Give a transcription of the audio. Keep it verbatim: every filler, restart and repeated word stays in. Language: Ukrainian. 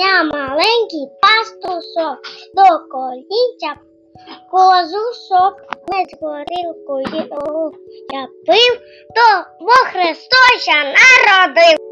Я маленький пастушок, до колінця козусок, ми з горілкою я пив, то Бог Христос народив.